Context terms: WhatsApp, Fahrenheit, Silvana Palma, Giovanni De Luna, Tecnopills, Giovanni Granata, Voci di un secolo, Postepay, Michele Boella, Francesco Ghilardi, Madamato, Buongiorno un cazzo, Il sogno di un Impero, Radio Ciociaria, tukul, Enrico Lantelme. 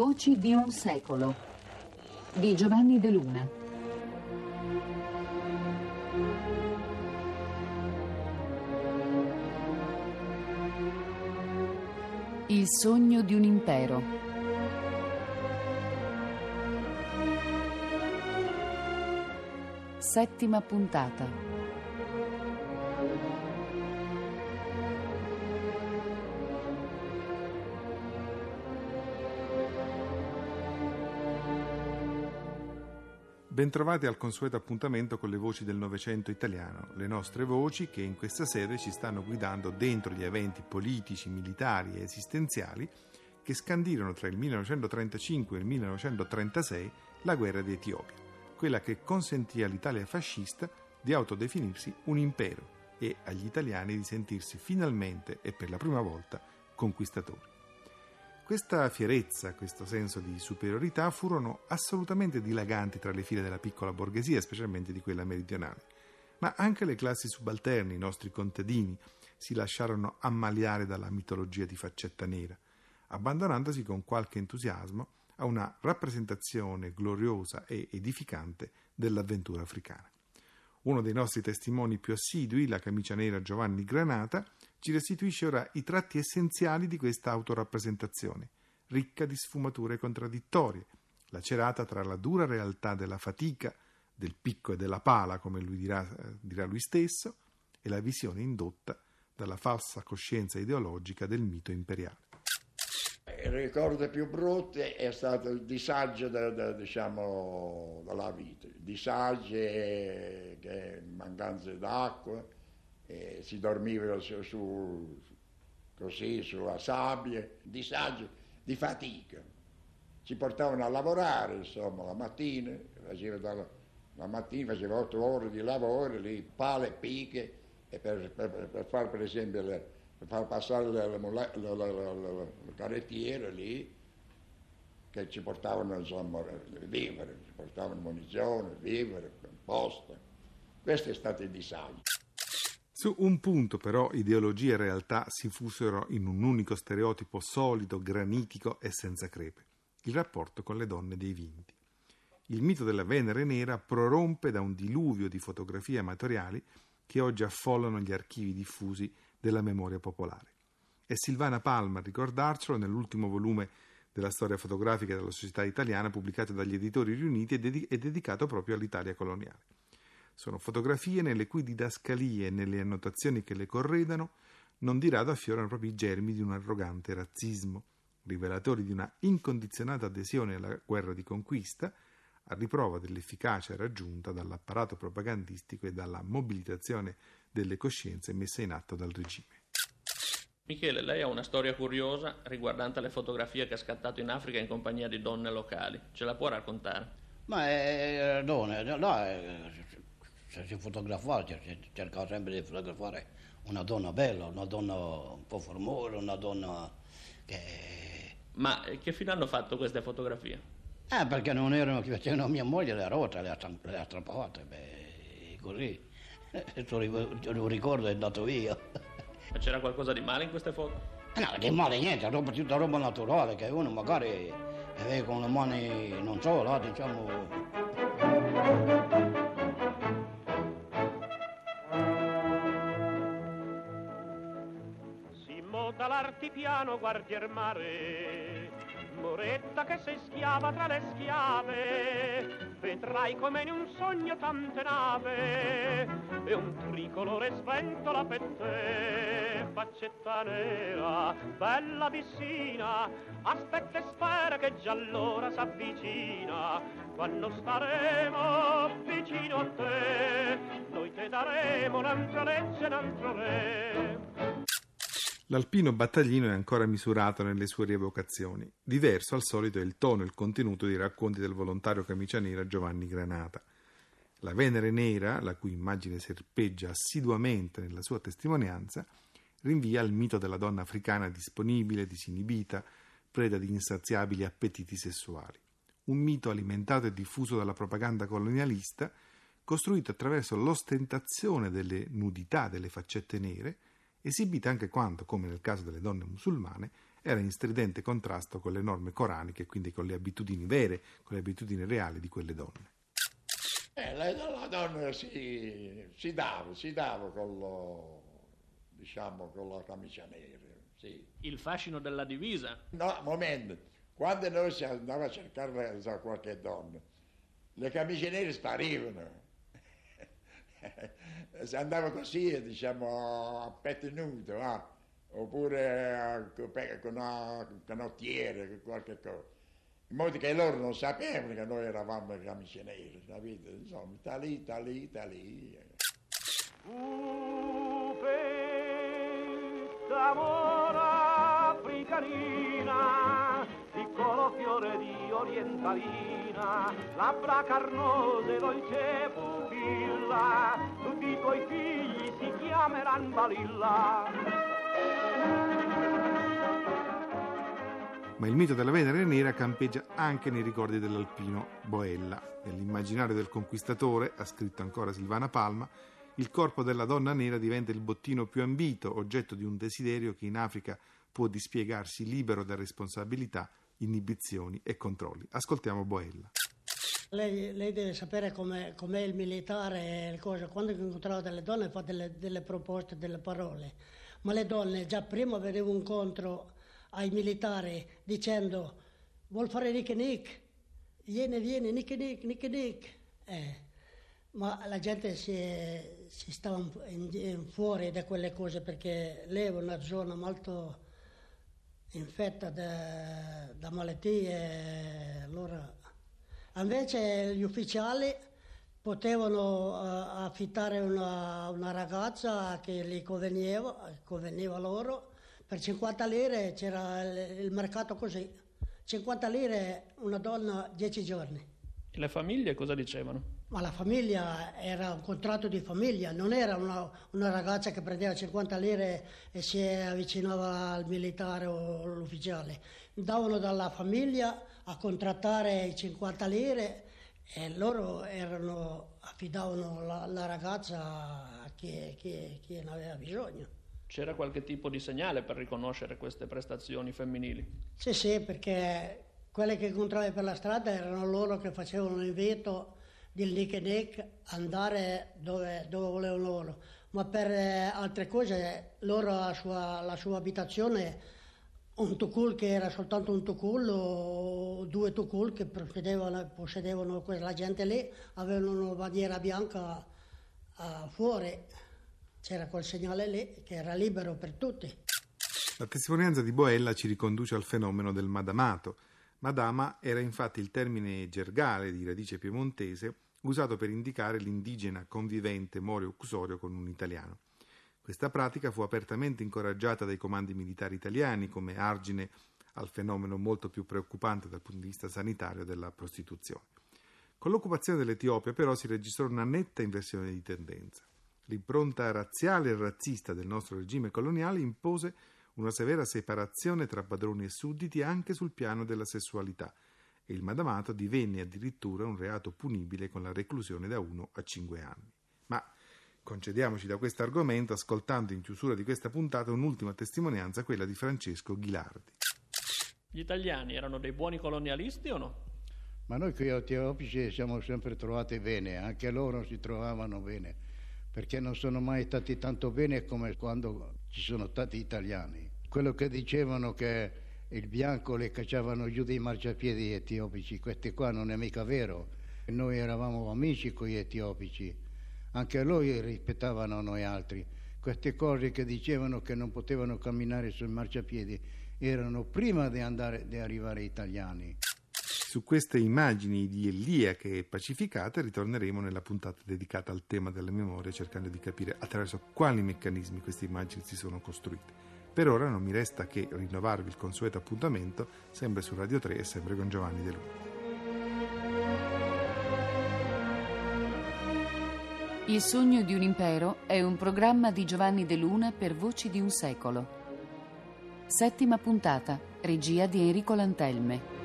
Voci di un secolo di Giovanni De Luna. Il sogno di un impero. Settima puntata. Bentrovati al consueto appuntamento con le voci del Novecento italiano, le nostre voci che in questa serie ci stanno guidando dentro gli eventi politici, militari e esistenziali che scandirono tra il 1935 e il 1936 la guerra di Etiopia, quella che consentì all'Italia fascista di autodefinirsi un impero e agli italiani di sentirsi finalmente e per la prima volta conquistatori. Questa fierezza, questo senso di superiorità furono assolutamente dilaganti tra le file della piccola borghesia, specialmente di quella meridionale. Ma anche le classi subalterne, i nostri contadini, si lasciarono ammaliare dalla mitologia di faccetta nera, abbandonandosi con qualche entusiasmo a una rappresentazione gloriosa e edificante dell'avventura africana. Uno dei nostri testimoni più assidui, la camicia nera Giovanni Granata, ci restituisce ora i tratti essenziali di questa autorappresentazione, ricca di sfumature contraddittorie, lacerata tra la dura realtà della fatica, del picco e della pala, come lui dirà lui stesso, e la visione indotta dalla falsa coscienza ideologica del mito imperiale. Il ricordo più brutto è stato il disagio della vita, il disagio che mancanza d'acqua, si dormiva sulla sabbia, disagio di fatica. Ci portavano a lavorare, insomma, la mattina, faceva 8 ore di lavoro, lì pale e picche, e per fare per esempio per far passare la carrettiera lì, che ci portavano, insomma, vivere, ci portavano munizioni, vivere, composta. Questo è stato il disagio. Su un punto però ideologia e realtà si fusero in un unico stereotipo solido, granitico e senza crepe: il rapporto con le donne dei vinti. Il mito della Venere nera prorompe da un diluvio di fotografie amatoriali che oggi affollano gli archivi diffusi della memoria popolare. È Silvana Palma a ricordarcelo nell'ultimo volume della storia fotografica della società italiana, pubblicato dagli Editori Riuniti e dedicato proprio all'Italia coloniale. Sono fotografie nelle cui didascalie e nelle annotazioni che le corredano non di rado affiorano proprio i germi di un arrogante razzismo, rivelatori di una incondizionata adesione alla guerra di conquista, a riprova dell'efficacia raggiunta dall'apparato propagandistico e dalla mobilitazione delle coscienze messa in atto dal regime. Michele, lei ha una storia curiosa riguardante le fotografie che ha scattato in Africa in compagnia di donne locali. Ce la può raccontare? Ma si fotografava, cercava sempre di fotografare una donna bella, una donna un po' formosa, una donna che... Ma che fine hanno fatto queste fotografie? Perché non erano, mia moglie le ha rotte, le ha strappate, così. Lo ricordo è andato via. Ma c'era qualcosa di male in queste foto? No, di male niente, tutta roba naturale che uno magari vede con le mani, non so, là diciamo... L'artipiano guardi il mare, Moretta che sei schiava tra le schiave, vedrai come in un sogno tante nave, e un tricolore sventola per te, faccetta nera, bella vicina, aspetta e spera che già l'ora s'avvicina, quando staremo vicino a te, noi te daremo un'altra legge, un altro re. L'alpino battaglino è ancora misurato nelle sue rievocazioni. Diverso al solito è il tono e il contenuto dei racconti del volontario camicia nera Giovanni Granata. La Venere nera, la cui immagine serpeggia assiduamente nella sua testimonianza, rinvia al mito della donna africana disponibile, disinibita, preda di insaziabili appetiti sessuali. Un mito alimentato e diffuso dalla propaganda colonialista, costruito attraverso l'ostentazione delle nudità delle faccette nere, esibita anche quando, come nel caso delle donne musulmane, era in stridente contrasto con le norme coraniche e quindi con le abitudini vere, con le abitudini reali di quelle donne. La donna si dava con la camicia nera. Sì. Il fascino della divisa? No, momento. Quando noi si andava a cercare qualche donna, le camicie nere sparivano. Si andava così, a petto nudo, oppure con una canottiera, qualche cosa. In modo che loro non sapevano che noi eravamo le camicie nere, capite? Insomma, talì. D'amore africanina, piccolo fiore di orientalina, labbra carnose, dolce pupilla, tutti i tuoi figli si chiameranno Balilla. Ma il mito della Venere nera campeggia anche nei ricordi dell'alpino Boella. Nell'immaginario del conquistatore, ha scritto ancora Silvana Palma, il corpo della donna nera diventa il bottino più ambito, oggetto di un desiderio che in Africa può dispiegarsi libero da responsabilità, inibizioni e controlli. Ascoltiamo Boella. Lei deve sapere com'è il militare e le cose. Quando incontrava delle donne fa delle proposte, delle parole. Ma le donne già prima venivano incontro ai militari dicendo vuol fare nick, viene nick. Ma la gente si stava fuori da quelle cose, perché lei è una zona molto infetta da malattie. Allora invece gli ufficiali potevano affittare una ragazza che gli conveniva loro. Per 50 lire c'era il mercato così. 50 lire una donna 10 giorni. E le famiglie cosa dicevano? Ma la famiglia era un contratto di famiglia, non era una ragazza che prendeva 50 lire e si avvicinava al militare o all'ufficiale. Davano dalla famiglia a contrattare i 50 lire e loro affidavano la ragazza a chi ne aveva bisogno. C'era qualche tipo di segnale per riconoscere queste prestazioni femminili? Sì, perché quelle che incontravi per la strada erano loro che facevano l'invito del nick, andare dove volevano loro. Ma per altre cose, loro la sua abitazione, un tukul che era soltanto un tukul o due tukul che possedevano la gente lì, avevano una bandiera bianca fuori. C'era quel segnale lì che era libero per tutti. La testimonianza di Boella ci riconduce al fenomeno del Madamato. Madama era infatti il termine gergale di radice piemontese usato per indicare l'indigena convivente morio-cusorio con un italiano. Questa pratica fu apertamente incoraggiata dai comandi militari italiani come argine al fenomeno molto più preoccupante dal punto di vista sanitario della prostituzione. Con l'occupazione dell'Etiopia però si registrò una netta inversione di tendenza. L'impronta razziale e razzista del nostro regime coloniale impose una severa separazione tra padroni e sudditi anche sul piano della sessualità, e il madamato divenne addirittura un reato punibile con la reclusione da 1 a 5 anni. Ma concediamoci da questo argomento ascoltando in chiusura di questa puntata un'ultima testimonianza, quella di Francesco Ghilardi. Gli italiani erano dei buoni colonialisti o no? Ma noi qui etiopici siamo sempre trovati bene, anche loro si trovavano bene, perché non sono mai stati tanto bene come quando ci sono stati italiani. Quello che dicevano che il bianco le cacciavano giù dei marciapiedi etiopici, questi qua non è mica vero. Noi eravamo amici con gli etiopici, anche loro rispettavano noi altri. Queste cose che dicevano che non potevano camminare sui marciapiedi erano prima di arrivare italiani. Su queste immagini di Eliache e pacificate ritorneremo nella puntata dedicata al tema della memoria, cercando di capire attraverso quali meccanismi queste immagini si sono costruite. Per ora non mi resta che rinnovarvi il consueto appuntamento, sempre su Radio 3 e sempre con Giovanni De Luna. Il sogno di un impero è un programma di Giovanni De Luna per Voci di un secolo. Settima puntata, regia di Enrico Lantelme.